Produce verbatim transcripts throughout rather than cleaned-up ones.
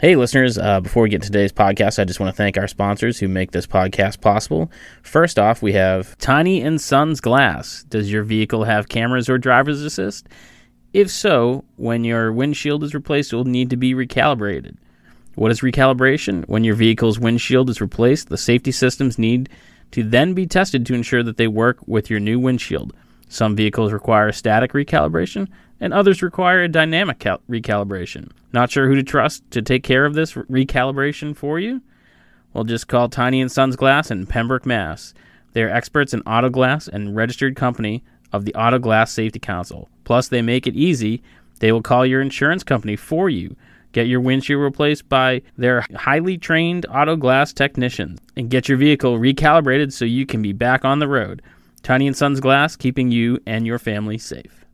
Hey, listeners, uh, before we get to today's podcast, I just want to thank our sponsors who make this podcast possible. First off, we have Tiny and Sons Glass. Does your vehicle have cameras or driver's assist? If so, when your windshield is replaced, it will need to be recalibrated. What is recalibration? When your vehicle's windshield is replaced, the safety systems need to then be tested to ensure that they work with your new windshield. Some vehicles require static recalibration, and others require a dynamic cal- recalibration. Not sure who to trust to take care of this re- recalibration for you? Well, just call Tiny and Sons Glass in Pembroke, Mass. They are experts in auto glass and registered company of the Auto Glass Safety Council. Plus, they make it easy. They will call your insurance company for you. Get your windshield replaced by their highly trained auto glass technicians, and get your vehicle recalibrated so you can be back on the road. Tiny and Sons Glass, keeping you and your family safe.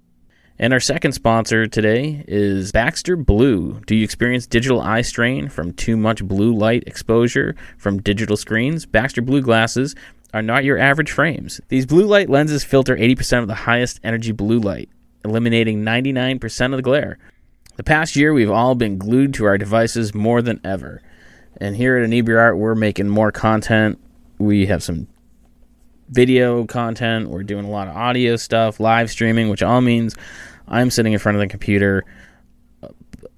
And our second sponsor today is Baxter Blue. Do you experience digital eye strain from too much blue light exposure from digital screens? Baxter Blue glasses are not your average frames. These blue light lenses filter eighty percent of the highest energy blue light, eliminating ninety-nine percent of the glare. The past year, we've all been glued to our devices more than ever. And here at InebriArt, we're making more content. We have some video content, we're doing a lot of audio stuff, live streaming, which all means I'm sitting in front of the computer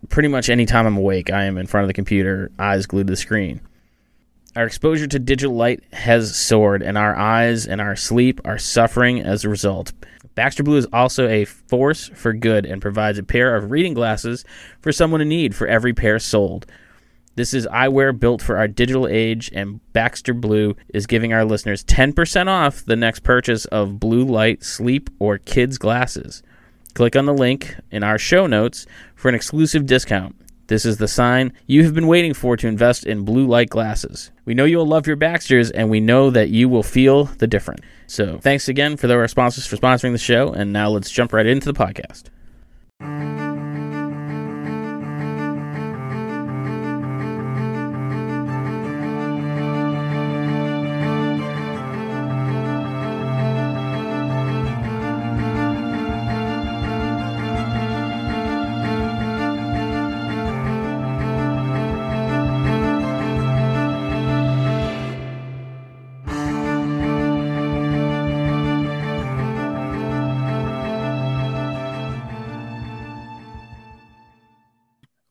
pretty much any time I'm awake. I am in front of the computer, eyes glued to the screen. Our exposure to digital light has soared, and our eyes and our sleep are suffering as a result. Baxter Blue is also a force for good and provides a pair of reading glasses for someone in need for every pair sold. This is eyewear built for our digital age, and Baxter Blue is giving our listeners ten percent off the next purchase of blue light, sleep, or kids' glasses. Click on the link in our show notes for an exclusive discount. This is the sign you have been waiting for to invest in blue light glasses. We know you'll love your Baxters, and we know that you will feel the difference. So thanks again for our sponsors for sponsoring the show, and now let's jump right into the podcast.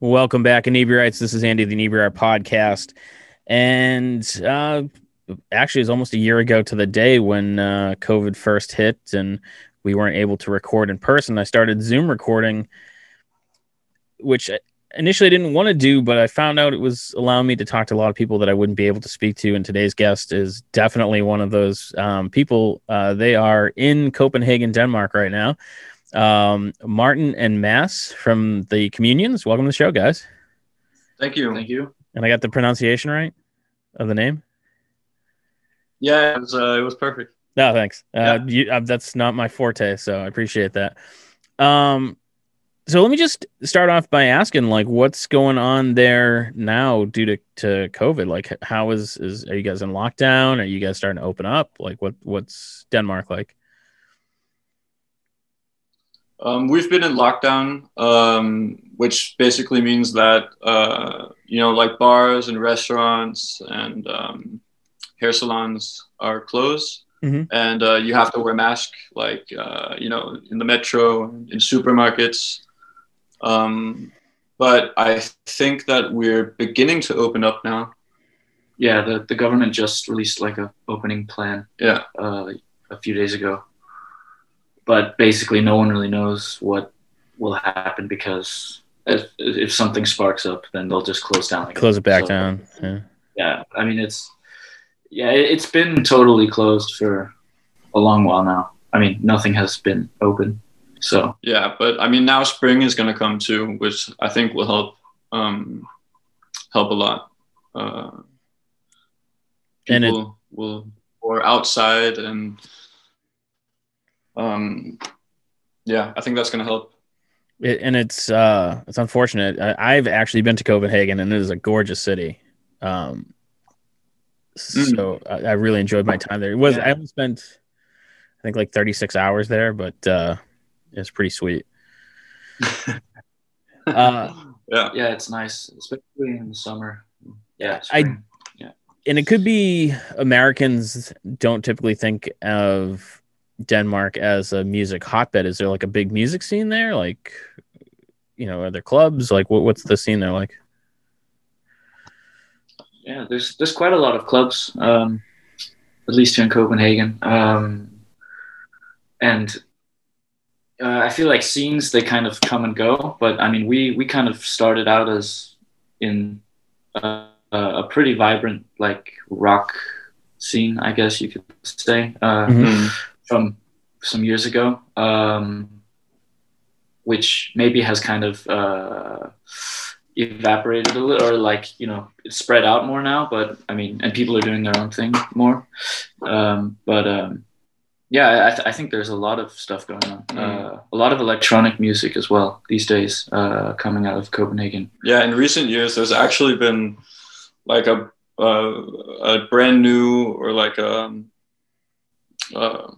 Welcome back, Inebriates. This is Andy, the InebriArt podcast. And uh, actually, it was almost a year ago to the day when uh, COVID first hit and we weren't able to record in person. I started Zoom recording, which initially I didn't want to do, but I found out it was allowing me to talk to a lot of people that I wouldn't be able to speak to. And today's guest is definitely one of those um, people. Uh, they are in Copenhagen, Denmark right now. Um, Martin and Mass from the Communions. Welcome to the show, guys. Thank you. Thank you. And I got the pronunciation right of the name? Yeah, it was, uh, it was perfect. No, thanks. Yeah. Uh, you, uh, that's not my forte, so I appreciate that. Um, so let me just start off by asking, like, what's going on there now due to, to COVID? Like, how is, is, are you guys in lockdown? Are you guys starting to open up? Like, what what's Denmark like? Um, we've been in lockdown, um, which basically means that, uh, you know, like bars and restaurants and um, hair salons are closed, mm-hmm. and uh, you have to wear a mask, like, uh, you know, in the metro, in supermarkets. Um, but I think that we're beginning to open up now. Yeah, the, the government just released like a opening plan yeah. uh, a few days ago. But basically, no one really knows what will happen because if, if something sparks up, then they'll just close down again. Close it back so, down. Yeah. yeah, I mean, it's yeah, it's been totally closed for a long while now. I mean, nothing has been open. So yeah, but I mean, now spring is going to come too, which I think will help um, help a lot. Uh, people and it- will or outside and. Um, yeah, I think that's going to help. It, and it's, uh, it's unfortunate. I, I've actually been to Copenhagen and it is a gorgeous city. Um, mm. so I, I really enjoyed my time there. It was, yeah. I only spent, I think like thirty-six hours there, but, uh, it's pretty sweet. uh, Yeah. Yeah, it's nice, especially in the summer. Yeah. I, yeah. And it could be Americans don't typically think of Denmark as a music hotbed. Is there like a big music scene there? Like, you know, are there clubs? Like, what, what's the scene there like? Yeah, there's there's quite a lot of clubs, um, at least here in Copenhagen. Um, and uh, I feel like scenes, they kind of come and go. But I mean, we we kind of started out as in a, a pretty vibrant like rock scene, I guess you could say, uh, mm-hmm. from some years ago, um, which maybe has kind of uh, evaporated a little, or like, you know, it's spread out more now, but I mean, and people are doing their own thing more. Um, but um, yeah, I, th- I think there's a lot of stuff going on. Mm. Uh, a lot of electronic music as well these days, uh, coming out of Copenhagen. Yeah, in recent years, there's actually been like a, uh, a brand new or like a, uh,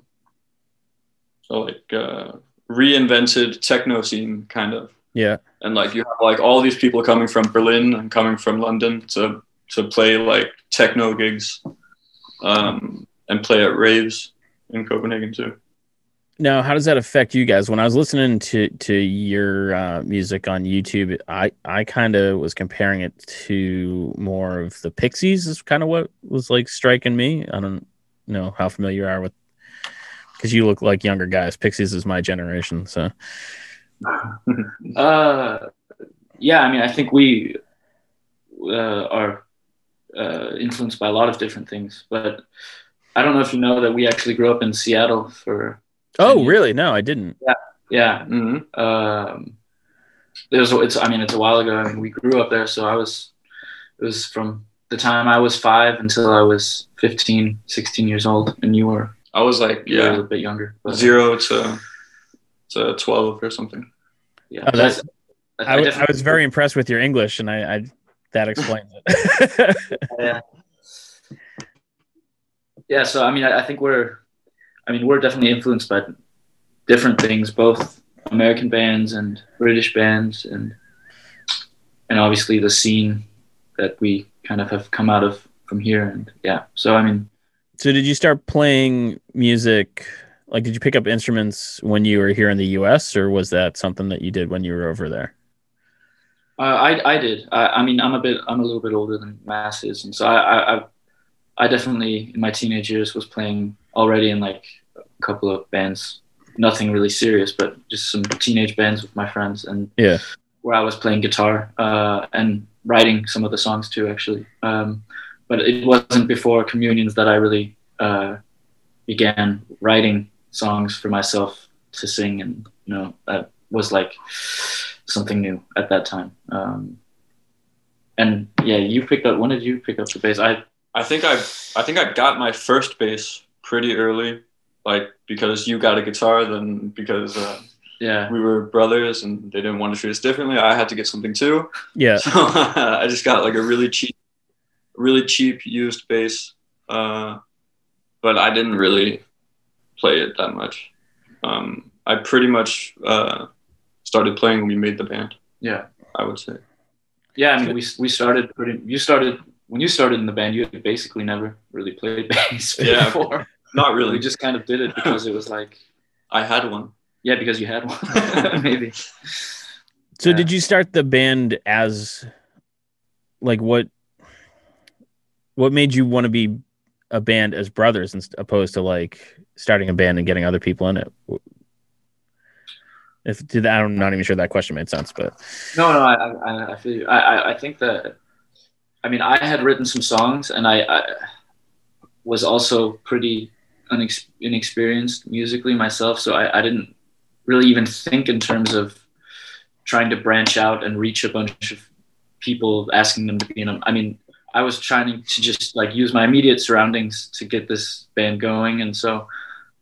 so like uh, reinvented techno scene kind of. Yeah. And like you have like all these people coming from Berlin and coming from London to to play like techno gigs, um, and play at raves in Copenhagen too. Now, how does that affect you guys? When I was listening to to your uh, music on YouTube, I, I kind of was comparing it to more of the Pixies. Is kind of what was like striking me. I don't know how familiar you are with, because you look like younger guys. Pixies is my generation, so. uh yeah I mean I think we uh, are uh, influenced by a lot of different things, but I don't know if you know that we actually grew up in Seattle for oh really years. No, I didn't. Yeah, yeah. Mm-hmm. um there's it's I mean it's a while ago. I mean, we grew up there, so I was it was from the time I was five until I was fifteen, sixteen years old, and you were I was like yeah, yeah a little bit younger, but zero to to twelve or something. Yeah, oh, that's, I, I, I, I was very impressed with your English, and I, I that explains it. yeah. yeah, so I mean, I, I think we're, I mean, we're definitely influenced by different things, both American bands and British bands, and and obviously the scene that we kind of have come out of from here, and yeah. So I mean, so did you start playing music? Like, did you pick up instruments when you were here in the U S, or was that something that you did when you were over there? Uh, I I did. I, I mean, I'm a bit, I'm a little bit older than Mass is, and so I, I I definitely in my teenage years was playing already in like a couple of bands, nothing really serious, but just some teenage bands with my friends, and yeah, where I was playing guitar uh, and writing some of the songs too, actually. Um, but it wasn't before Communions that I really uh, began writing songs for myself to sing, and you know, that was like something new at that time. Um, and yeah, you picked up. When did you pick up the bass? I I think I I think I got my first bass pretty early, like because you got a guitar, then because uh, yeah, we were brothers and they didn't want to treat us differently. I had to get something too. Yeah. So I just got like a really cheap, really cheap used bass, uh, but I didn't really play it that much. Um, I pretty much uh, started playing when we made the band. Yeah, I would say. Yeah, I mean, we we started pretty. You started when you started in the band. You had basically never really played bass before. Yeah, not really. We just kind of did it because it was like I had one. Yeah, because you had one, maybe. So, yeah. Did you start the band as like what? What made you want to be a band as brothers, as opposed to like starting a band and getting other people in it? If did that, I'm not even sure that question made sense, but no, no, I, I, I feel you. I, I think that, I mean, I had written some songs, and I, I was also pretty unex- inexperienced musically myself, so I, I didn't really even think in terms of trying to branch out and reach a bunch of people, asking them to be in them. I mean, I was trying to just like use my immediate surroundings to get this band going. And so,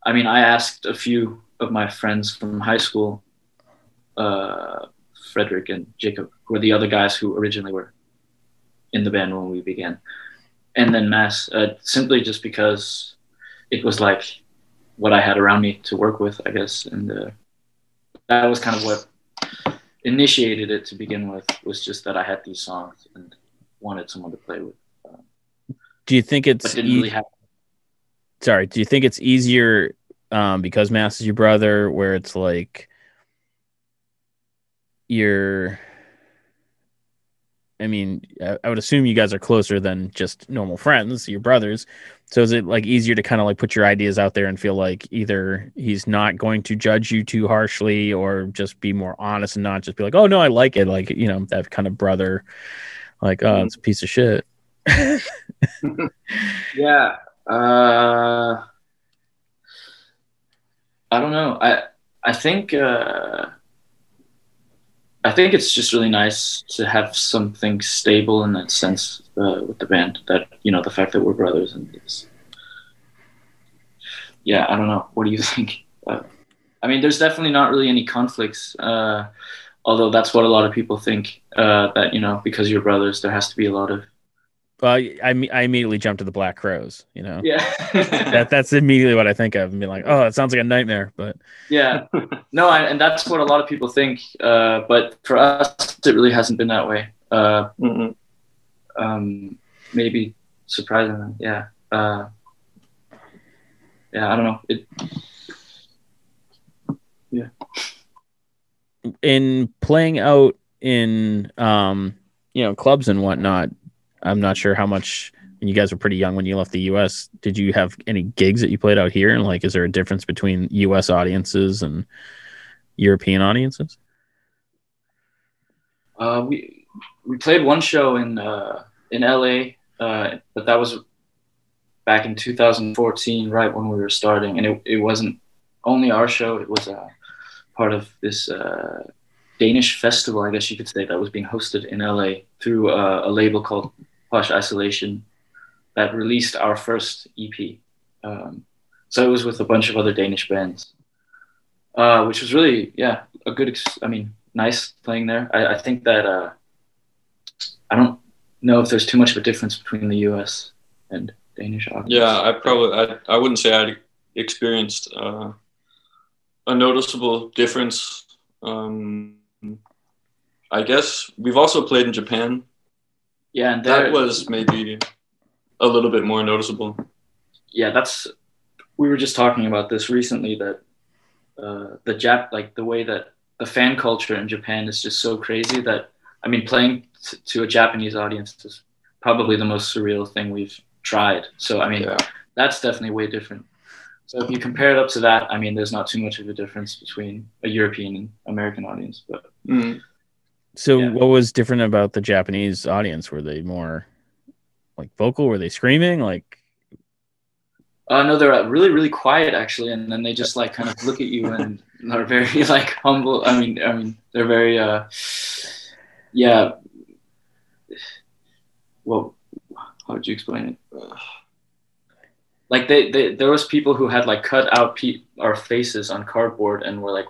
I mean, I asked a few of my friends from high school, uh, Frederick and Jacob, who were the other guys who originally were in the band when we began. And then Mass, uh, simply just because it was like what I had around me to work with, I guess. And uh, that was kind of what initiated it to begin with was just that I had these songs and wanted someone to play with. Um, do you think it's didn't e- really have- sorry? Do you think it's easier um, because Mass is your brother, where it's like you're? I mean, I would assume you guys are closer than just normal friends, your brothers. So is it like easier to kind of like put your ideas out there and feel like either he's not going to judge you too harshly or just be more honest and not just be like, oh no, I like it. Like, you know, that kind of brother, like, oh, it's a piece of shit. Yeah. Uh, I don't know. I, I think, uh, I think it's just really nice to have something stable in that sense uh, with the band, that, you know, the fact that we're brothers and it's, yeah, I don't know. What do you think? Uh, I mean, there's definitely not really any conflicts. Uh, although that's what a lot of people think uh, that, you know, because you're brothers, there has to be a lot of, well, I I immediately jumped to the Black Crows, you know. Yeah, that that's immediately what I think of. Being like, oh, it sounds like a nightmare, but yeah, no, I, and that's what a lot of people think. Uh, but for us, it really hasn't been that way. Uh, um, maybe surprisingly, yeah, uh, yeah. I don't know. It, yeah. In playing out in um, you know, clubs and whatnot. I'm not sure how much, and you guys were pretty young when you left the U S. Did you have any gigs that you played out here? And like, is there a difference between U S audiences and European audiences? Uh, we, we played one show in, uh, in L A, uh, but that was back in two thousand fourteen, right when we were starting. And it, it wasn't only our show. It was uh, part of this, uh, Danish festival, I guess you could say, that was being hosted in L A through uh, a label called Posh Isolation that released our first E P. Um, so it was with a bunch of other Danish bands, uh, which was really, yeah, a good, ex- I mean, nice playing there. I, I think that, uh, I don't know if there's too much of a difference between the U S and Danish audience. Yeah, I probably, I, I wouldn't say I experienced uh, a noticeable difference. Um, I guess we've also played in Japan. Yeah, and that was maybe a little bit more noticeable. Yeah, that's. We were just talking about this recently that uh, the Jap, like the way that the fan culture in Japan is just so crazy that, I mean, playing t- to a Japanese audience is probably the most surreal thing we've tried. So I mean, yeah. That's definitely way different. So if you compare it up to that, I mean, there's not too much of a difference between a European and American audience. But mm. So yeah. What was different about the Japanese audience? Were they more like vocal? Were they screaming? Like, uh, no, they're really, really quiet actually. And then they just like kind of look at you and are very like humble. I mean, I mean, they're very, uh, yeah. Well, how would you explain it? Like they, they, there was people who had like cut out pe- our faces on cardboard and were like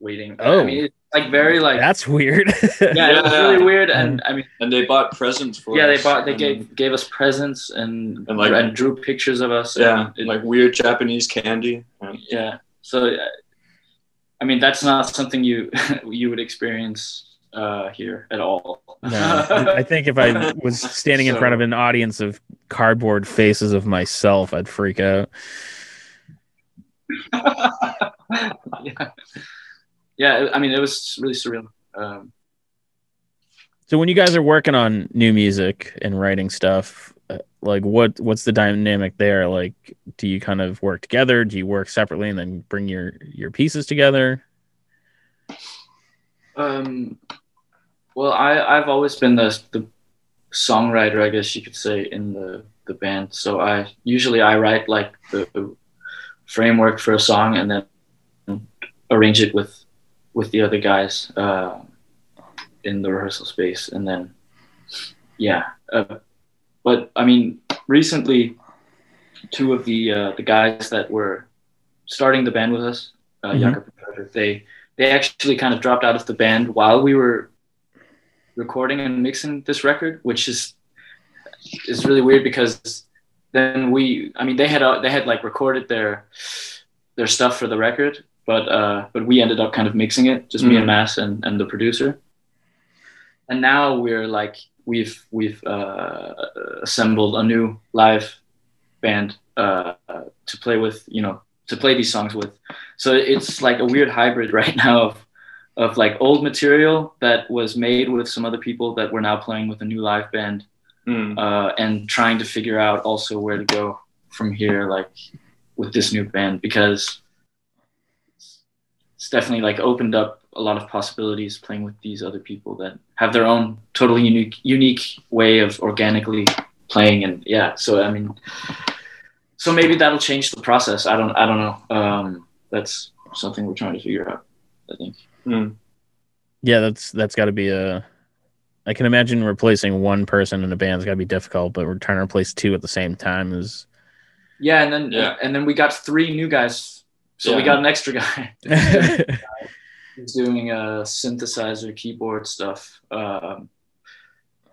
waiting. Oh, I mean, it's like very like that's weird. yeah, yeah, it was really weird. And I mean, and they bought presents for yeah, us. Yeah, they bought. They gave gave us presents and and, like, and drew pictures of us. Yeah, and it, like weird Japanese candy. Yeah. So, I mean, that's not something you you would experience uh, here at all. No, I think if I was standing in so, front of an audience of cardboard faces of myself, I'd freak out. yeah. yeah, I mean, it was really surreal. Um, so when you guys are working on new music and writing stuff, like what what's the dynamic there? Like, do you kind of work together? Do you work separately and then bring your, your pieces together? Um. Well, I, I've always been the the songwriter, I guess you could say, in the, the band. So I usually I write like the, the framework for a song and then arrange it with with the other guys uh, in the rehearsal space. And then, yeah. Uh, but I mean, recently, two of the uh, the guys that were starting the band with us, uh, mm-hmm. Jakob and Carter, they they actually kind of dropped out of the band while we were recording and mixing this record, which is is really weird because then we I mean they had uh, they had like recorded their their stuff for the record but uh, but we ended up kind of mixing it, just mm. me and Mass and, and the producer. And now we're like we've we've uh, assembled a new live band uh, to play with, you know, to play these songs with. So it's like a weird hybrid right now of of like old material that was made with some other people that we're now playing with a new live band, mm. uh, and trying to figure out also where to go from here, like with this new band, because it's definitely like opened up a lot of possibilities playing with these other people that have their own totally unique, unique way of organically playing. And yeah, so, I mean, so maybe that'll change the process. I don't, I don't know. Um, that's something we're trying to figure out, I think. Mm. Yeah, that's, that's gotta be a, I can imagine replacing one person in a band's gotta be difficult, but we're trying to replace two at the same time is. Yeah. And then, yeah. and then we got three new guys. So yeah. we got an extra guy. He's doing a uh, synthesizer keyboard stuff, um,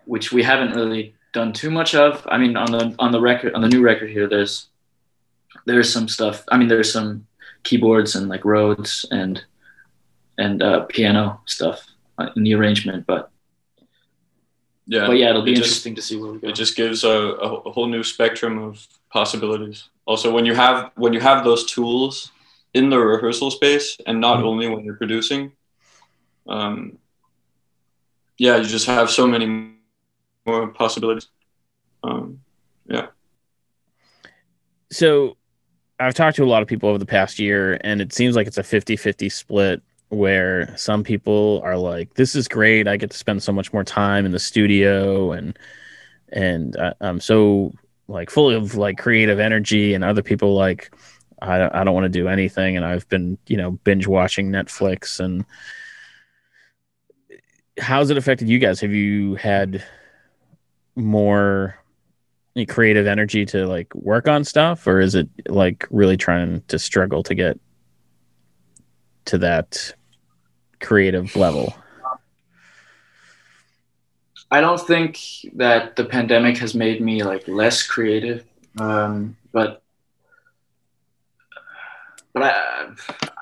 which we haven't really done too much of. I mean, on the, on the record, on the new record here, there's, there's some stuff. I mean, there's some keyboards and like Rhodes and, and uh, piano stuff in the arrangement, but yeah, but yeah, it'll be it interesting just, to see where we go. It just gives a, a whole new spectrum of possibilities. Also, when you have when you have those tools in the rehearsal space, and not mm-hmm. only when you're producing, um, yeah, you just have so many more possibilities. Um, yeah. So, I've talked to a lot of people over the past year, and it seems like it's a fifty-fifty split, where some people are like, this is great, I get to spend so much more time in the studio, and and uh, I'm so like full of like creative energy, and other people like, I don't, I don't want to do anything, and I've been, you know, binge watching Netflix. And how's it affected you guys? Have you had more creative energy to like work on stuff, or is it like really trying to struggle to get to that creative level? I don't think that the pandemic has made me like less creative, um, but but I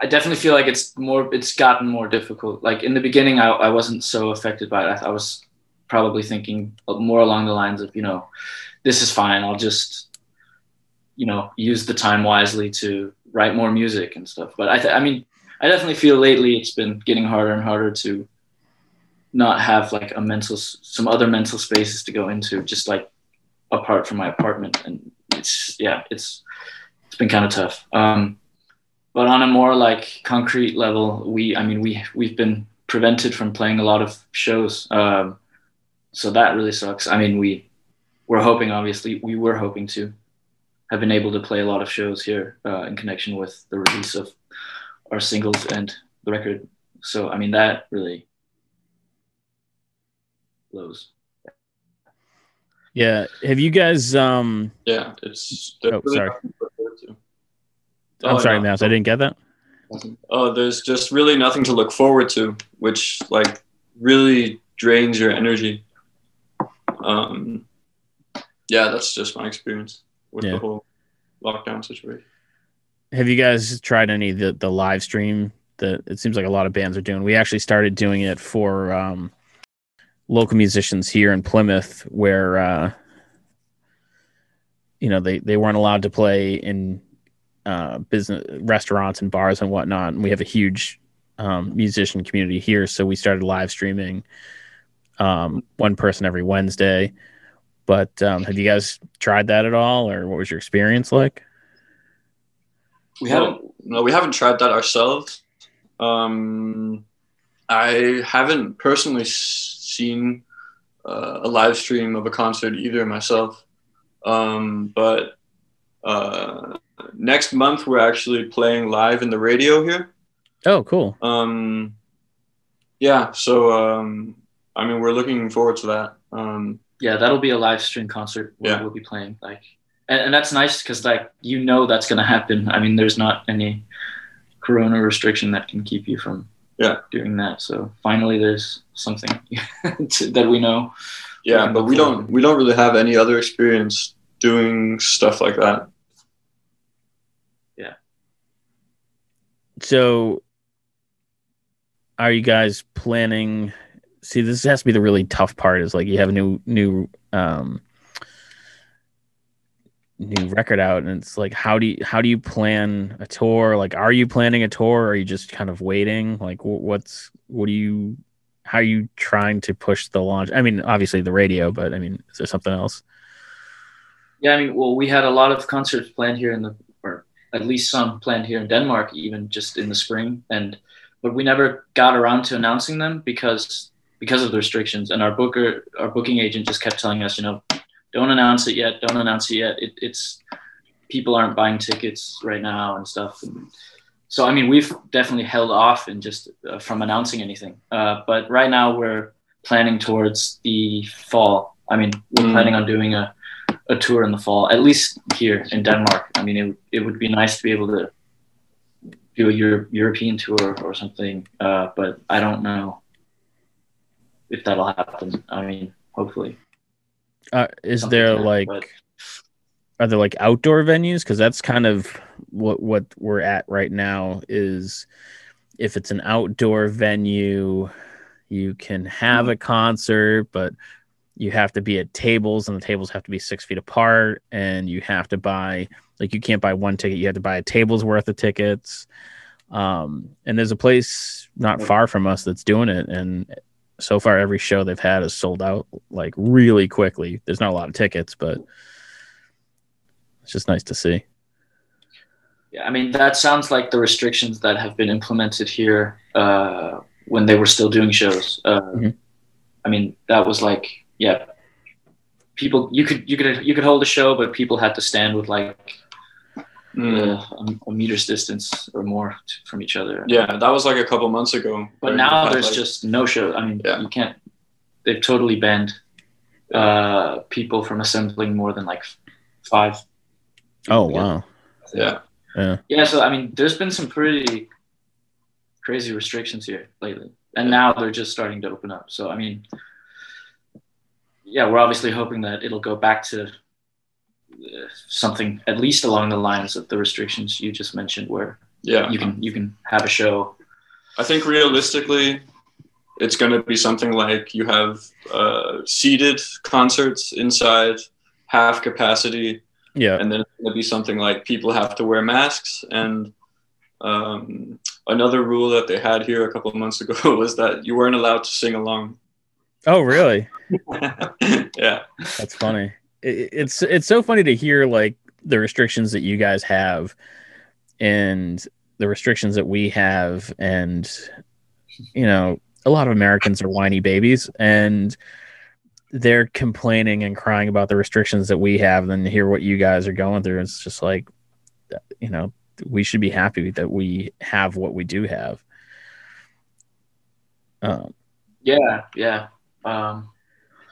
I definitely feel like it's more it's gotten more difficult. Like in the beginning, I, I wasn't so affected by it. I, I was probably thinking more along the lines of, you know, this is fine. I'll just, you know, use the time wisely to write more music and stuff. But I th- I mean. I definitely feel lately it's been getting harder and harder to not have like a mental, some other mental spaces to go into, just like apart from my apartment. And it's, yeah, it's, it's been kind of tough. Um, but on a more like concrete level, we, I mean, we, we've been prevented from playing a lot of shows. Um, so that really sucks. I mean, we were hoping, obviously we were hoping to have been able to play a lot of shows here uh, in connection with the release of our singles and the record. So, I mean, that really blows. Yeah. Have you guys, um, yeah, it's, oh, really sorry. To. Oh, I'm sorry, Mouse. I didn't get that. Oh, there's just really nothing to look forward to, which like really drains your energy. Um, yeah, that's just my experience with yeah. the whole lockdown situation. Have you guys tried any of the, the live stream that it seems like a lot of bands are doing? We actually started doing it for um, local musicians here in Plymouth where, uh, you know, they, they weren't allowed to play in uh, business restaurants and bars and whatnot. And we have a huge um, musician community here. So we started live streaming um, one person every Wednesday. But um, have you guys tried that at all? Or what was your experience like? We haven't. No, we haven't tried that ourselves. Um, I haven't personally seen uh, a live stream of a concert either myself. Um, but uh, next month we're actually playing live in the radio here. Oh, cool. Um, yeah. So um, I mean, we're looking forward to that. Um, yeah, that'll be a live stream concert where yeah. we'll be playing like. And that's nice because, like, you know that's going to happen. I mean, there's not any corona restriction that can keep you from yeah. doing that. So finally, there's something to, that we know. Yeah, but we don't we don't really have any other experience doing stuff like that. Yeah. So are you guys planning? See, this has to be the really tough part, is like you have a new new um new record out, and it's like, how do you how do you plan a tour? Like, are you planning a tour, or are you just kind of waiting? Like, what's what do you how are you trying to push the launch? I mean, obviously the radio, but I mean, is there something else? Yeah, I mean, well, we had a lot of concerts planned here in the, or at least some planned here in Denmark, even just in the spring, and but we never got around to announcing them because because of the restrictions, and our booker our booking agent just kept telling us, you know, don't announce it yet. Don't announce it yet. It, it's people aren't buying tickets right now and stuff. And so, I mean, we've definitely held off and just uh, from announcing anything. Uh, but right now we're planning towards the fall. I mean, we're mm. planning on doing a, a tour in the fall, at least here in Denmark. I mean, it, it would be nice to be able to do a Euro- European tour or something. Uh, but I don't know if that'll happen. I mean, hopefully. Uh, is Something there like, but... are there like outdoor venues? Cause that's kind of what, what we're at right now is if it's an outdoor venue, you can have a concert, but you have to be at tables, and the tables have to be six feet apart, and you have to buy, like, you can't buy one ticket. You have to buy a table's worth of tickets. Um, and there's a place not far from us that's doing it. And so far, every show they've had is sold out like really quickly. There's not a lot of tickets, but it's just nice to see. Yeah, I mean, that sounds like the restrictions that have been implemented here uh, when they were still doing shows. Uh, mm-hmm. I mean, that was like, yeah, people you could you could you could hold a show, but people had to stand with like mm. uh, a, a meter's distance or more t- from each other. Yeah, that was like a couple months ago. But now there's like, just no show. I mean, yeah. you can't. They've totally banned uh, people from assembling more than like five. Oh wow! Yeah. yeah, yeah. So I mean, there's been some pretty crazy restrictions here lately, and now they're just starting to open up. So I mean, yeah, we're obviously hoping that it'll go back to something at least along the lines of the restrictions you just mentioned, where yeah you can you can have a show. I think realistically it's going to be something like you have uh seated concerts inside half capacity, yeah and then it's going to be something like people have to wear masks, and um another rule that they had here a couple of months ago was that you weren't allowed to sing along. Oh really? Yeah, that's funny. It's it's so funny to hear like the restrictions that you guys have and the restrictions that we have, and you know, a lot of Americans are whiny babies and they're complaining and crying about the restrictions that we have, and then hear what you guys are going through. It's just like, you know, we should be happy that we have what we do have. Um, yeah, yeah. Um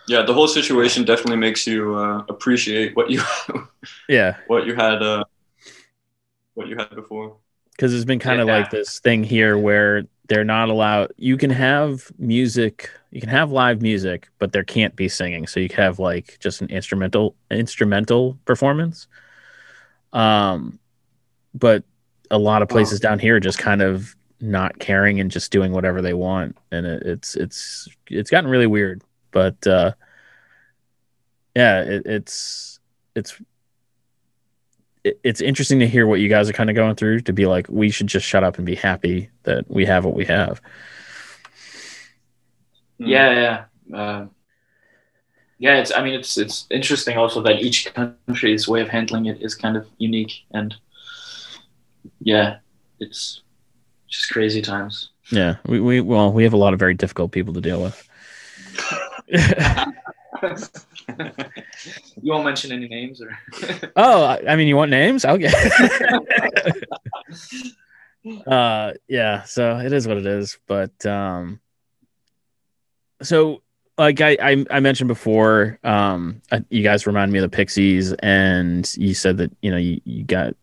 Yeah, the whole situation definitely makes you uh, appreciate what you, yeah, what you had, uh, what you had before. Because there's been kind of yeah. like this thing here where they're not allowed. You can have music, you can have live music, but there can't be singing. So you can have like just an instrumental instrumental performance. Um, but a lot of places wow. down here are just kind of not caring and just doing whatever they want, and it, it's it's it's gotten really weird. But uh, yeah, it, it's it's it, it's interesting to hear what you guys are kind of going through. To be like, we should just shut up and be happy that we have what we have. Yeah, yeah, uh, yeah. It's I mean, it's it's interesting also that each country's way of handling it is kind of unique, and yeah, it's just crazy times. Yeah, we we well, we have a lot of very difficult people to deal with. You won't mention any names or oh I mean you want names? I'll get uh yeah so it is what it is, but um so like I I, I mentioned before, um I, you guys remind me of the Pixies, and you said that you know you, you got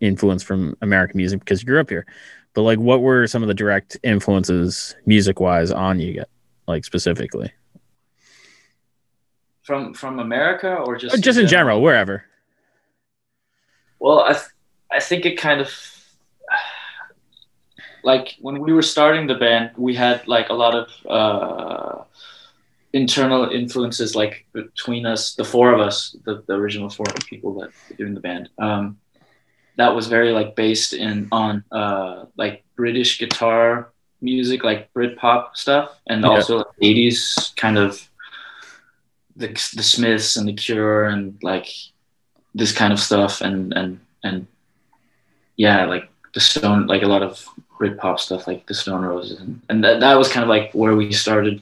influence from American music because you grew up here, but like what were some of the direct influences music wise on you, like specifically from from America or just or just in general? general wherever. Well, I th- I think it kind of like when we were starting the band, we had like a lot of uh, internal influences, like between us, the four of us, the, the original four people that were doing the band. Um, that was very like based in on uh, like British guitar music, like Britpop stuff, and yeah. also like, eighties kind of the the Smiths and The Cure and like this kind of stuff, and and and yeah, like the Stone, like a lot of Britpop stuff, like the Stone Roses, and, and that that was kind of like where we started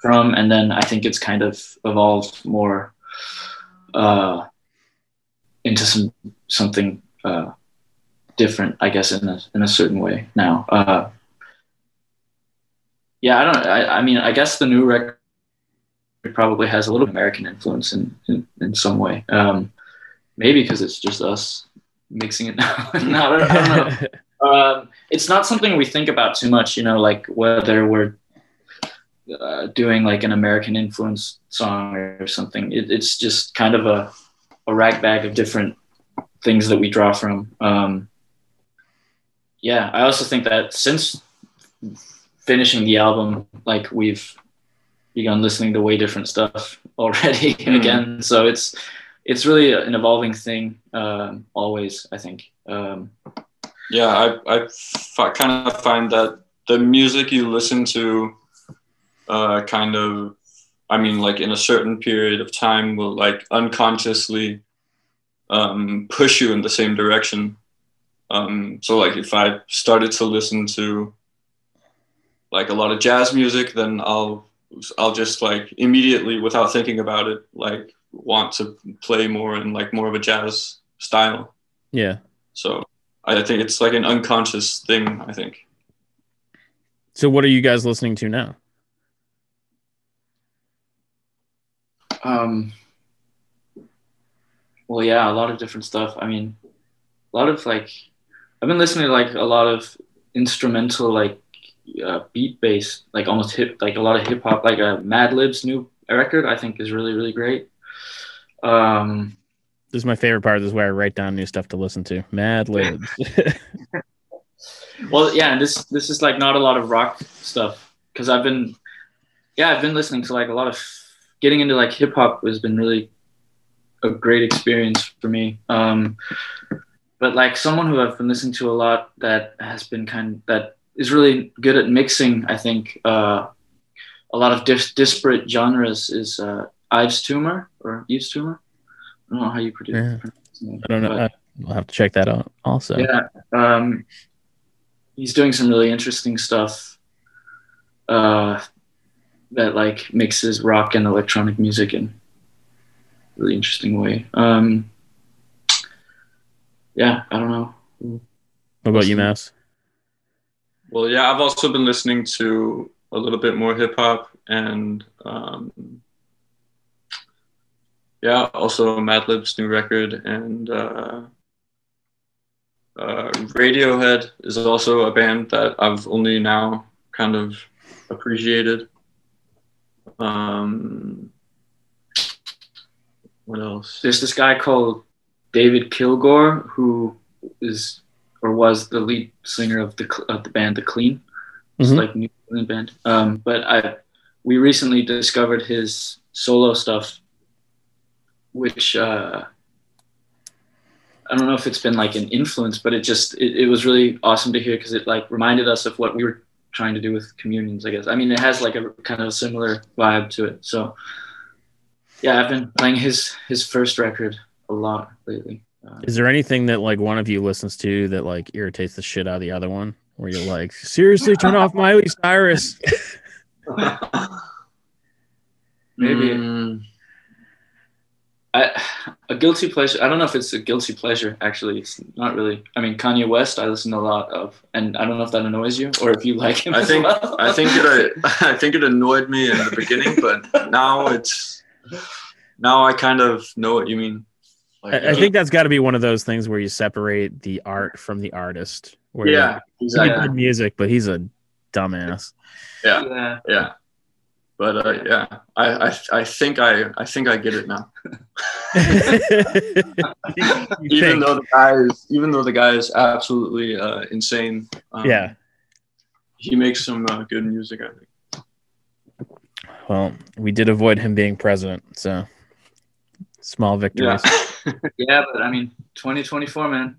from, and then I think it's kind of evolved more uh, into some something uh, different, I guess, in a in a certain way now. Uh, yeah, I don't. I, I mean, I guess the new record probably has a little American influence in in, in some way. Um, maybe because it's just us mixing it now. no, I don't, I don't know. Um, it's not something we think about too much, you know, like whether we're uh, doing like an American influence song or something. It, it's just kind of a a rag bag of different things that we draw from. Um, yeah, I also think that since finishing the album, like we've begun listening to way different stuff already mm. again. So it's it's really an evolving thing, um, always, I think. Um, yeah, I, I f- kind of find that the music you listen to uh, kind of, I mean, like in a certain period of time will like unconsciously um, push you in the same direction. Um, so like if I started to listen to like a lot of jazz music, then I'll, I'll just like immediately without thinking about it, like want to play more in like more of a jazz style. Yeah. So I think it's like an unconscious thing, I think. So what are you guys listening to now? Um, well, yeah, a lot of different stuff. I mean, a lot of like, I've been listening to like a lot of instrumental, like uh, beat based, like almost hip, like a lot of hip hop, like uh, Madlib's new record, I think is really, really great. Um, this is my favorite part. This is where I write down new stuff to listen to. Madlib. Well, yeah, this, this is like not a lot of rock stuff. Cause I've been, yeah, I've been listening to like a lot of, getting into like hip hop has been really a great experience for me. Um, but like someone who I've been listening to a lot that has been kind of, that is really good at mixing, I think, uh, a lot of dis- disparate genres is uh, Yves Tumor or Yves Tumor. I don't know how you produce yeah. it. I don't know. But, I'll have to check that out also. Yeah. Um, he's doing some really interesting stuff. Uh, that like mixes rock and electronic music in a really interesting way. Um, yeah, I don't know. What about you, Mass? Well, yeah, I've also been listening to a little bit more hip hop and um, yeah, also Madlib's new record and uh, uh, Radiohead is also a band that I've only now kind of appreciated. Um, what else? There's this guy called David Kilgour who is or was the lead singer of the of the band The Clean. It's mm-hmm. like New Zealand band. Um, but I we recently discovered his solo stuff, which uh, I don't know if it's been like an influence, but it just it, it was really awesome to hear because it like reminded us of what we were trying to do with Communions, I guess. I mean, it has like a kind of a similar vibe to it. So yeah, I've been playing his his first record a lot lately. Uh, Is there anything that like one of you listens to that like irritates the shit out of the other one? Where you're like, seriously, turn off Miley Cyrus. Maybe mm. I a guilty pleasure. I don't know if it's a guilty pleasure. Actually, it's not really. I mean, Kanye West, I listen to a lot of, and I don't know if that annoys you or if you like him. I think well. I think it I think it annoyed me in the beginning, but now it's now I kind of know what you mean. Like, I, I think that's got to be one of those things where you separate the art from the artist. Where yeah, exactly. He did music, but he's a dumbass. Yeah, yeah. yeah. But uh, yeah, I, I I think I I think I get it now. even think. though the guy is even though the guy is absolutely uh, insane. Um, yeah, he makes some uh, good music, I think. Well, we did avoid him being president, so small victories. Yeah, yeah but I mean, twenty twenty-four, man.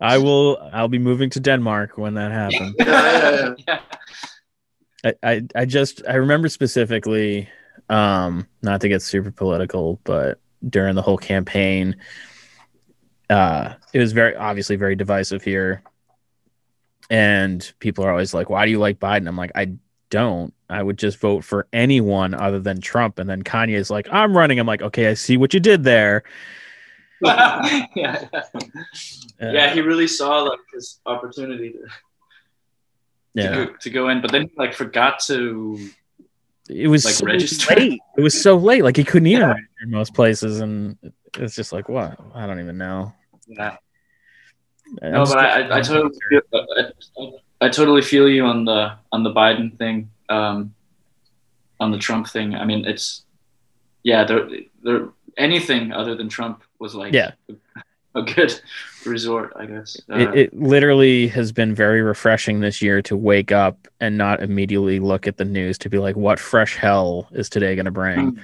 I will. I'll be moving to Denmark when that happens. yeah, yeah, yeah. yeah. I, I just, I remember specifically, um, not to get super political, but during the whole campaign, uh, it was very, obviously very divisive here. And people are always like, why do you like Biden? I'm like, I don't, I would just vote for anyone other than Trump. And then Kanye's like, I'm running. I'm like, okay, I see what you did there. yeah, yeah. Uh, yeah, he really saw like his opportunity to... Yeah. To, go, to go in, but then he like forgot to. It was like so register. Late. It was so late, like he couldn't even yeah. register in most places, and it's just like, what? I don't even know. Yeah. I'm no, but I, I, I totally, feel, I, I totally feel you on the on the Biden thing, um, on the Trump thing. I mean, it's yeah, there, there, anything other than Trump was like yeah. a good resort, I guess. Uh, it, it literally has been very refreshing this year to wake up and not immediately look at the news to be like, what fresh hell is today going to bring?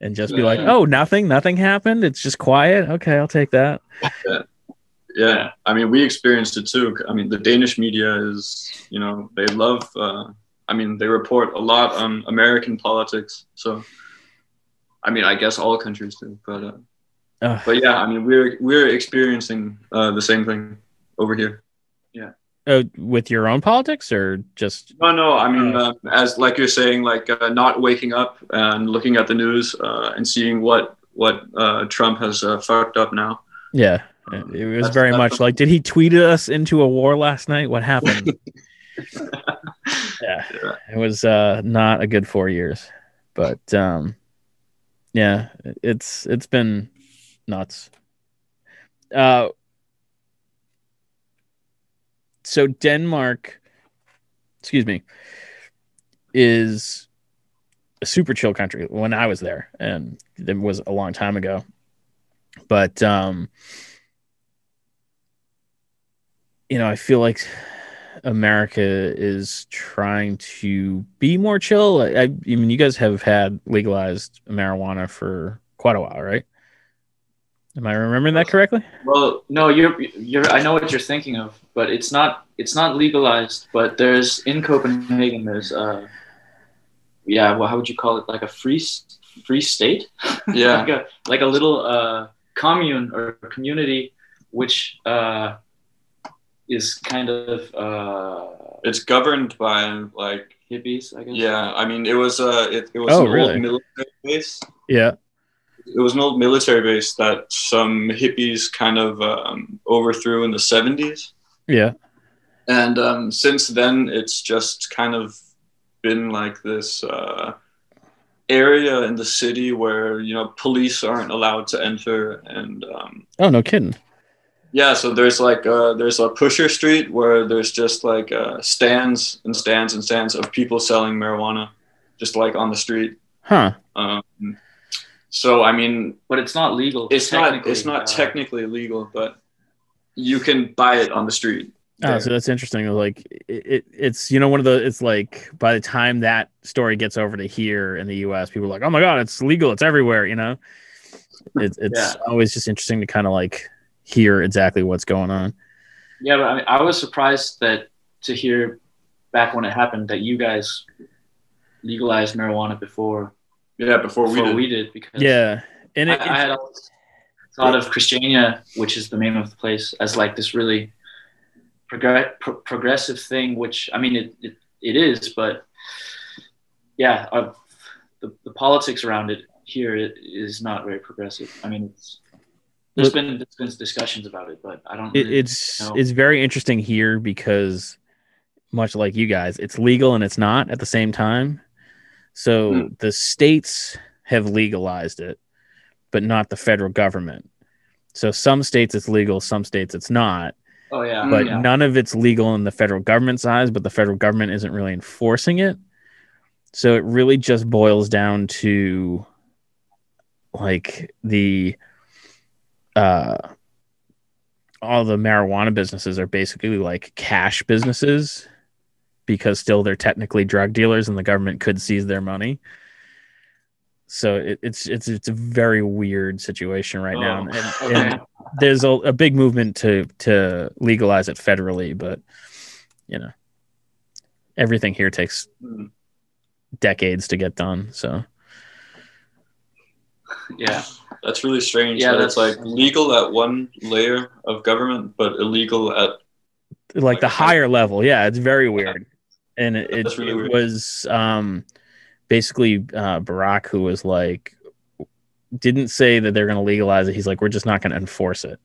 And just be yeah. like, oh, nothing, nothing happened. It's just quiet. Okay, I'll take that. Yeah. yeah. I mean, we experienced it too. I mean, the Danish media is, you know, they love, uh, I mean, they report a lot on American politics. So, I mean, I guess all countries do, but, uh, Uh, but yeah, I mean, we're we're experiencing uh, the same thing over here. Yeah. Uh, with your own politics, or just? No, no. I mean, uh, as like you're saying, like uh, not waking up and looking at the news uh, and seeing what what uh, Trump has uh, fucked up now. Yeah, um, it was very much the... like, did he tweet us into a war last night? What happened? yeah, yeah, it was uh, not a good four years, but um, yeah, it's it's been. Nuts. Uh, so Denmark, excuse me, is a super chill country when I was there, and it was a long time ago. But, um, you know, I feel like America is trying to be more chill. I, I, I mean, you guys have had legalized marijuana for quite a while, right? Am I remembering that correctly? Well, no, you're, you're. I know what you're thinking of, but it's not. It's not legalized. But there's in Copenhagen. There's, uh, yeah. Well, how would you call it? Like a free, free state. Yeah. like a like a little uh, commune or community, which uh, is kind of. Uh, it's governed by like hippies, I guess. Yeah, I mean, it was a. Uh, it, it was oh, an really? old military base. Yeah. It was an old military base that some hippies kind of um, overthrew in the seventies. Yeah. And um, since then, it's just kind of been like this uh, area in the city where, you know, police aren't allowed to enter. And um, oh, no kidding. Yeah. So there's like uh, there's a pusher street where there's just like uh, stands and stands and stands of people selling marijuana just like on the street. Huh. Um So I mean, but it's not legal. It's not. It's not uh, technically legal, but you can buy it on the street. There. Oh, so that's interesting. Like it, it, it's you know one of the. It's like by the time that story gets over to here in the U S, people are like, "Oh my God, it's legal. It's everywhere." You know, it, it's yeah. always just interesting to kind of like hear exactly what's going on. Yeah, but I mean, I was surprised that to hear back when it happened that you guys legalized marijuana before. Yeah, before, before we did. we did. Because yeah. And it, I, I had always thought of Christiania, which is the name of the place, as like this really prog- pro- progressive thing, which, I mean, it it, it is, but yeah, I've, the, the politics around it here it, is not very progressive. I mean, it's, there's, but, been, there's been discussions about it, but I don't really it's, know. It's very interesting here because, much like you guys, it's legal and it's not at the same time. So mm. the states have legalized it, but not the federal government. So some states it's legal, some states it's not. Oh yeah. But yeah. none of it's legal in the federal government's eyes, but the federal government isn't really enforcing it. So it really just boils down to like the uh all the marijuana businesses are basically like cash businesses, because still they're technically drug dealers and the government could seize their money. So it, it's it's it's a very weird situation right oh, now. And, okay. and there's a, a big movement to to legalize it federally, but you know, everything here takes mm. decades to get done. So yeah, that's really strange. Yeah, that that's it's like legal at one layer of government, but illegal at like, like the higher level. Yeah, it's very weird. Yeah. And it, it, really it weird. was um, basically uh, Barack, who was like, didn't say that they're going to legalize it. He's like, we're just not going to enforce it.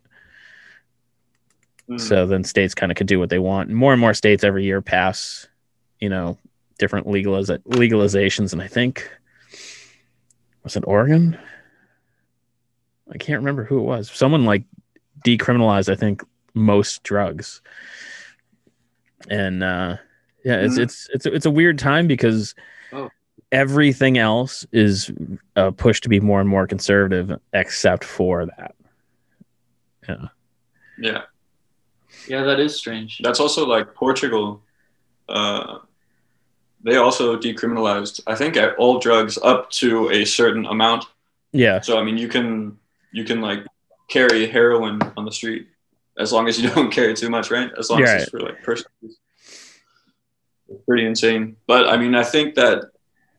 Mm. So then states kind of could do what they want. More and more states every year pass, you know, different legaliza- legalizations. And I think, was it Oregon? I can't remember who it was. Someone like decriminalized, I think, most drugs. And uh, yeah, it's, mm. it's it's it's it's a weird time because oh. everything else is uh, pushed to be more and more conservative, except for that. Yeah. Yeah. Yeah, that is strange. That's also like Portugal. Uh, they also decriminalized, I think, all drugs up to a certain amount. Yeah. So I mean, you can you can like carry heroin on the street as long as you don't carry too much, right? As long yeah, as it's for like personal use. It's pretty insane. But I mean, I think that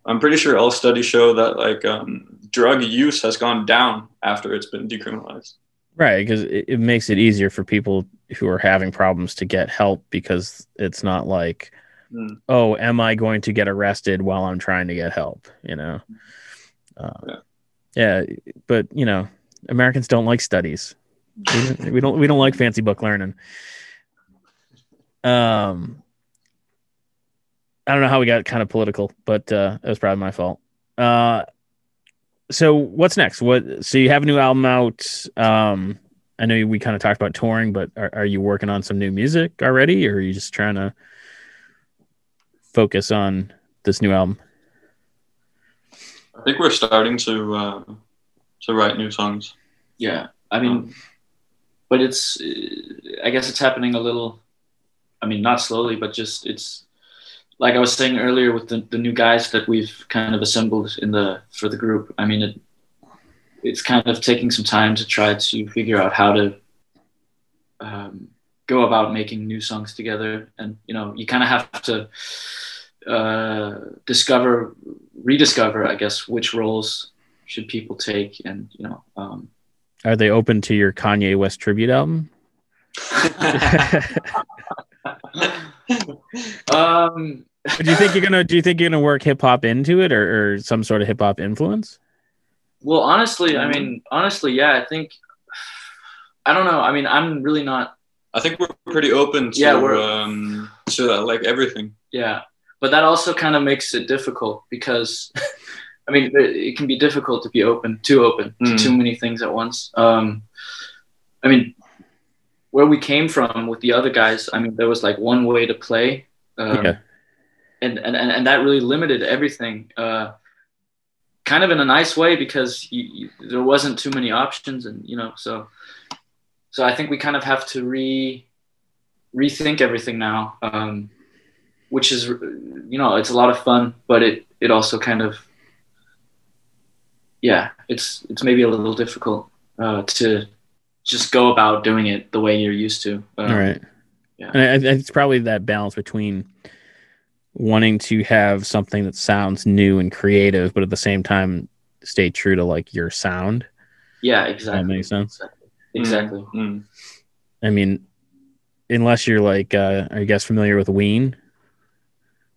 I'm pretty sure all studies show that like um, drug use has gone down after it's been decriminalized. Right, because it, it makes it easier for people who are having problems to get help, because it's not like, mm. oh, am I going to get arrested while I'm trying to get help? You know? Uh, yeah. yeah, but you know, Americans don't like studies. We don't, we don't. We don't like fancy book learning. Um, I don't know how we got kind of political, but uh, it was probably my fault. Uh, so what's next? What? So you have a new album out. Um, I know we kind of talked about touring, but are, are you working on some new music already, or are you just trying to focus on this new album? I think we're starting to uh, to write new songs. Yeah, I mean. Um, But it's, I guess it's happening a little, I mean, not slowly, but just it's, like I was saying earlier with the, the new guys that we've kind of assembled in the, for the group. I mean, it, it's kind of taking some time to try to figure out how to um, go about making new songs together. And, you know, you kind of have to uh, discover, rediscover, I guess, which roles should people take and, you know, um, are they open to your Kanye West tribute album? um, do you think you're gonna? Do you think you're gonna work hip hop into it, or, or some sort of hip hop influence? Well, honestly, I mean, honestly, yeah, I think. I don't know. I mean, I'm really not. I think we're pretty open to yeah, we're, um, to uh, like everything. Yeah, but that also kind of makes it difficult because. I mean, it can be difficult to be open, too open, to mm. too many things at once. Um, I mean, where we came from with the other guys, I mean, there was like one way to play. Um, yeah. and, and, and that really limited everything, uh, kind of in a nice way, because you, you, there wasn't too many options. And, you know, so so I think we kind of have to re rethink everything now, um, which is, you know, it's a lot of fun, but it, it also kind of, yeah, it's it's maybe a little difficult uh, to just go about doing it the way you're used to. Um, All right. Yeah. And I, I, it's probably that balance between wanting to have something that sounds new and creative, but at the same time, stay true to like your sound. Yeah, exactly. That makes sense. Exactly. Mm-hmm. I mean, unless you're like, uh, are you guys familiar with Ween?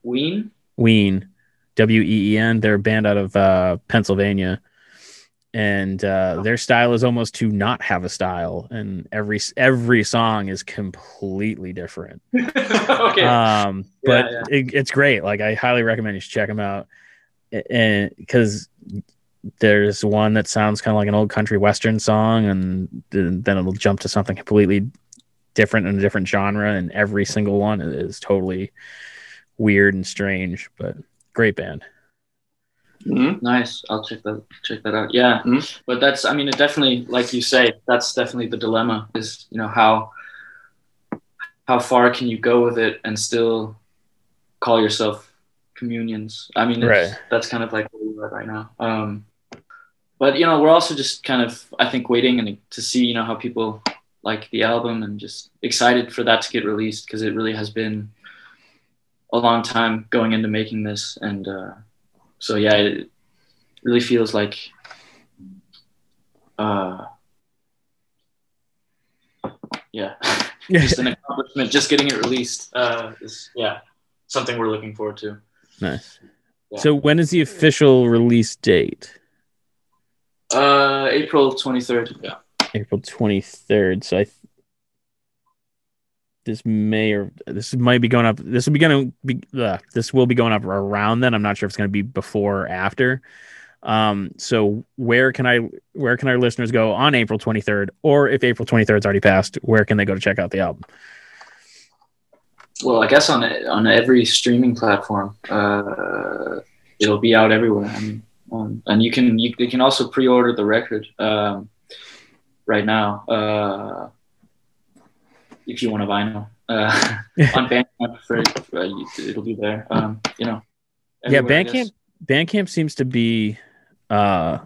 Ween? Ween. W E E N. They're a band out of uh, Pennsylvania. And uh, their style is almost to not have a style, and every every song is completely different. okay, um, but yeah, yeah. It, it's great. Like I highly recommend you should check them out, and because there's one that sounds kind of like an old country western song, and then it'll jump to something completely different in a different genre, and every single one is totally weird and strange, but great band. Mm-hmm. Nice. I'll check that check that out. Yeah. Mm-hmm. But that's, I mean, it definitely, like you say, that's definitely the dilemma is, you know, how how far can you go with it and still call yourself Communions? I mean, right. That's kind of like where we're at right now. Um, but, you know, we're also just kind of, I think, waiting and to see, you know, how people like the album, and just excited for that to get released, because it really has been a long time going into making this. And uh, so, yeah, it really feels like uh, yeah, just an accomplishment, just getting it released uh, is, yeah, something we're looking forward to. Nice. Yeah. So when is the official release date? Uh, April twenty-third. Yeah. April twenty-third. So I th- this may or this might be going up. This will be going to be uh, this will be going up around then. I'm not sure if it's going to be before or after. Um, so where can I where can our listeners go on April twenty-third, or if April twenty-third's already passed, where can they go to check out the album? Well, I guess on on every streaming platform, uh, it'll be out everywhere. I mean, um, and you can you, you can also pre-order the record. Um, right now, uh, if you want a vinyl, uh, on Bandcamp, for, uh, it'll be there. Um, you know, yeah, Bandcamp. Bandcamp seems to be uh,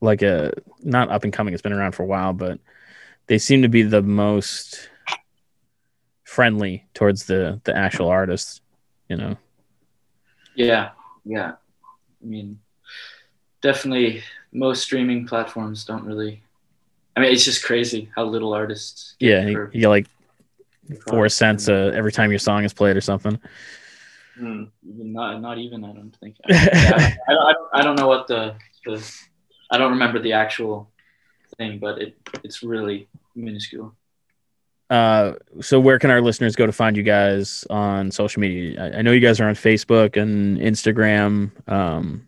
like a not up and coming. It's been around for a while, but they seem to be the most friendly towards the the actual artists. You know. Yeah, yeah. I mean, definitely, most streaming platforms don't really. I mean, it's just crazy how little artists get. Yeah, you like four cents uh, every time your song is played or something. Mm, not, not even. I don't think. I, mean, yeah, I, I don't. I don't know what the, the. I don't remember the actual thing, but it it's really minuscule. Uh, so where can our listeners go to find you guys on social media? I, I know you guys are on Facebook and Instagram. Um,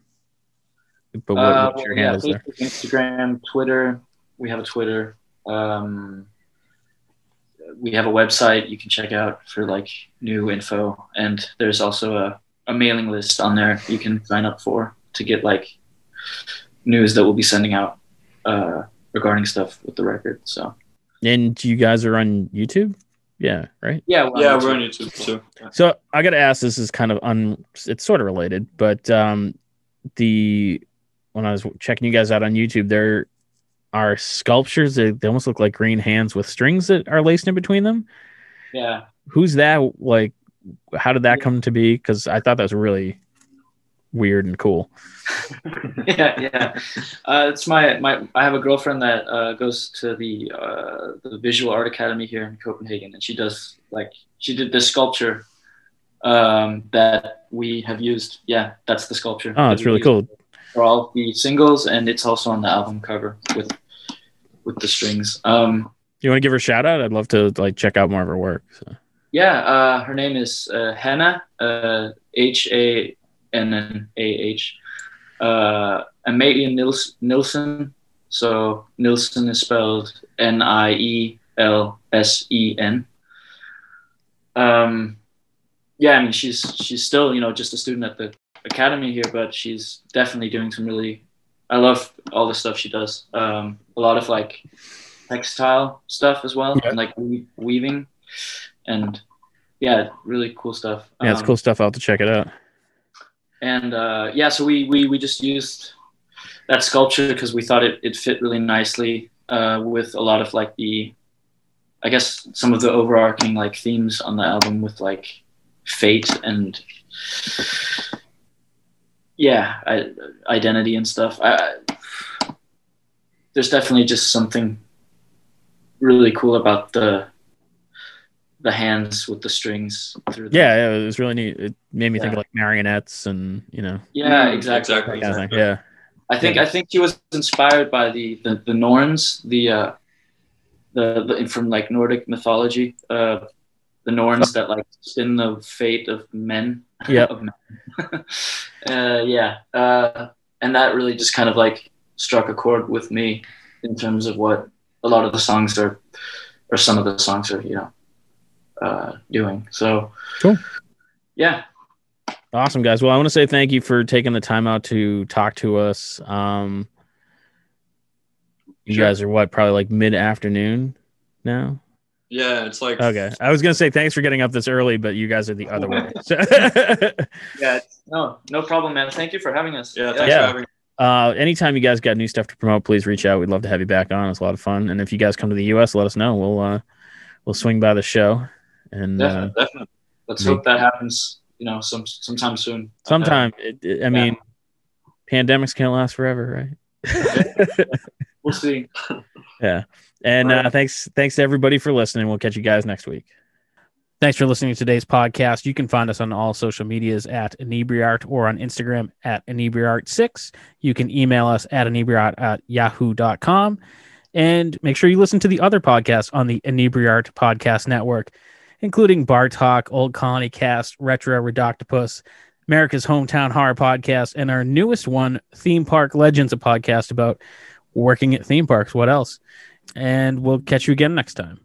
but what, uh, what's your well, handles yeah, Facebook, there? Instagram, Twitter. We have a Twitter. Um, we have a website you can check out for like new info, and there's also a, a mailing list on there you can sign up for to get like news that we'll be sending out uh, regarding stuff with the record. So, and you guys are on YouTube, yeah, right? Yeah, well, yeah, on we're on YouTube too. So I got to ask. This is kind of un. It's sort of related, but um, the when I was checking you guys out on YouTube, there. Are sculptures they, they almost look like green hands with strings that are laced in between them. Yeah, who's that? Like, how did that come to be? Because I thought that was really weird and cool. yeah, yeah. Uh, it's my my. I have a girlfriend that uh, goes to the uh, the Visual Art Academy here in Copenhagen, and she does like she did this sculpture um, that we have used. Yeah, that's the sculpture. Oh, it's really cool. For all the singles, and it's also on the album cover with. With the strings. Um, you want to give her a shout out? I'd love to like check out more of her work. So. Yeah, uh, her name is uh, Hannah, H A N N A H, Amalie Nilsson. So Nilsson is spelled N I E L S E N. Um, yeah, I mean she's she's still you know just a student at the academy here, but she's definitely doing some really. I love all the stuff she does. Um, a lot of like textile stuff as well, yeah. And like we- weaving, and yeah, really cool stuff. Um, yeah, it's cool stuff. I'll have to check it out. And uh, yeah, so we we we just used that sculpture because we thought it it fit really nicely uh, with a lot of like the, I guess some of the overarching like themes on the album with like fate and. Yeah, I, identity and stuff. I, I, there's definitely just something really cool about the the hands with the strings. Through the, yeah, yeah, it was really neat. It made me yeah. think of like marionettes and you know. Yeah, exactly. exactly. Kind of thing. Yeah, I think yeah. I think he was inspired by the the, the Norns, the uh, the, the from like Nordic mythology. Uh, the Norns that like spin the fate of men. Yeah. uh, yeah. Uh, and that really just kind of like struck a chord with me in terms of what a lot of the songs are, or some of the songs are, you know, uh, doing. So, cool. Yeah. Awesome, guys. Well, I want to say thank you for taking the time out to talk to us. Um, you sure. guys are what, probably like mid-afternoon now? Yeah, it's like... Okay. I was going to say thanks for getting up this early, but you guys are the other way. So yeah, no, no problem, man. Thank you for having us. Yeah, thanks yeah. for having us. Uh, anytime you guys got new stuff to promote, please reach out. We'd love to have you back on. It's a lot of fun. And if you guys come to the U S, let us know. We'll uh, we'll swing by the show. And definitely, uh, definitely. Let's hope that happens. You know, some sometime soon. Sometime. Okay. It, it, I yeah. mean, pandemics can't last forever, right? We'll see. Yeah. And right. uh, thanks, thanks to everybody for listening. We'll catch you guys next week. Thanks for listening to today's podcast. You can find us on all social medias at InebriArt or on Instagram at InebriArt six. You can email us at InebriArt at yahoo dot com. And make sure you listen to the other podcasts on the InebriArt Podcast Network, including Bar Talk, Old Colony Cast, Retro Redoctopus, America's Hometown Horror Podcast, and our newest one, Theme Park Legends, a podcast about working at theme parks. What else? And we'll catch you again next time.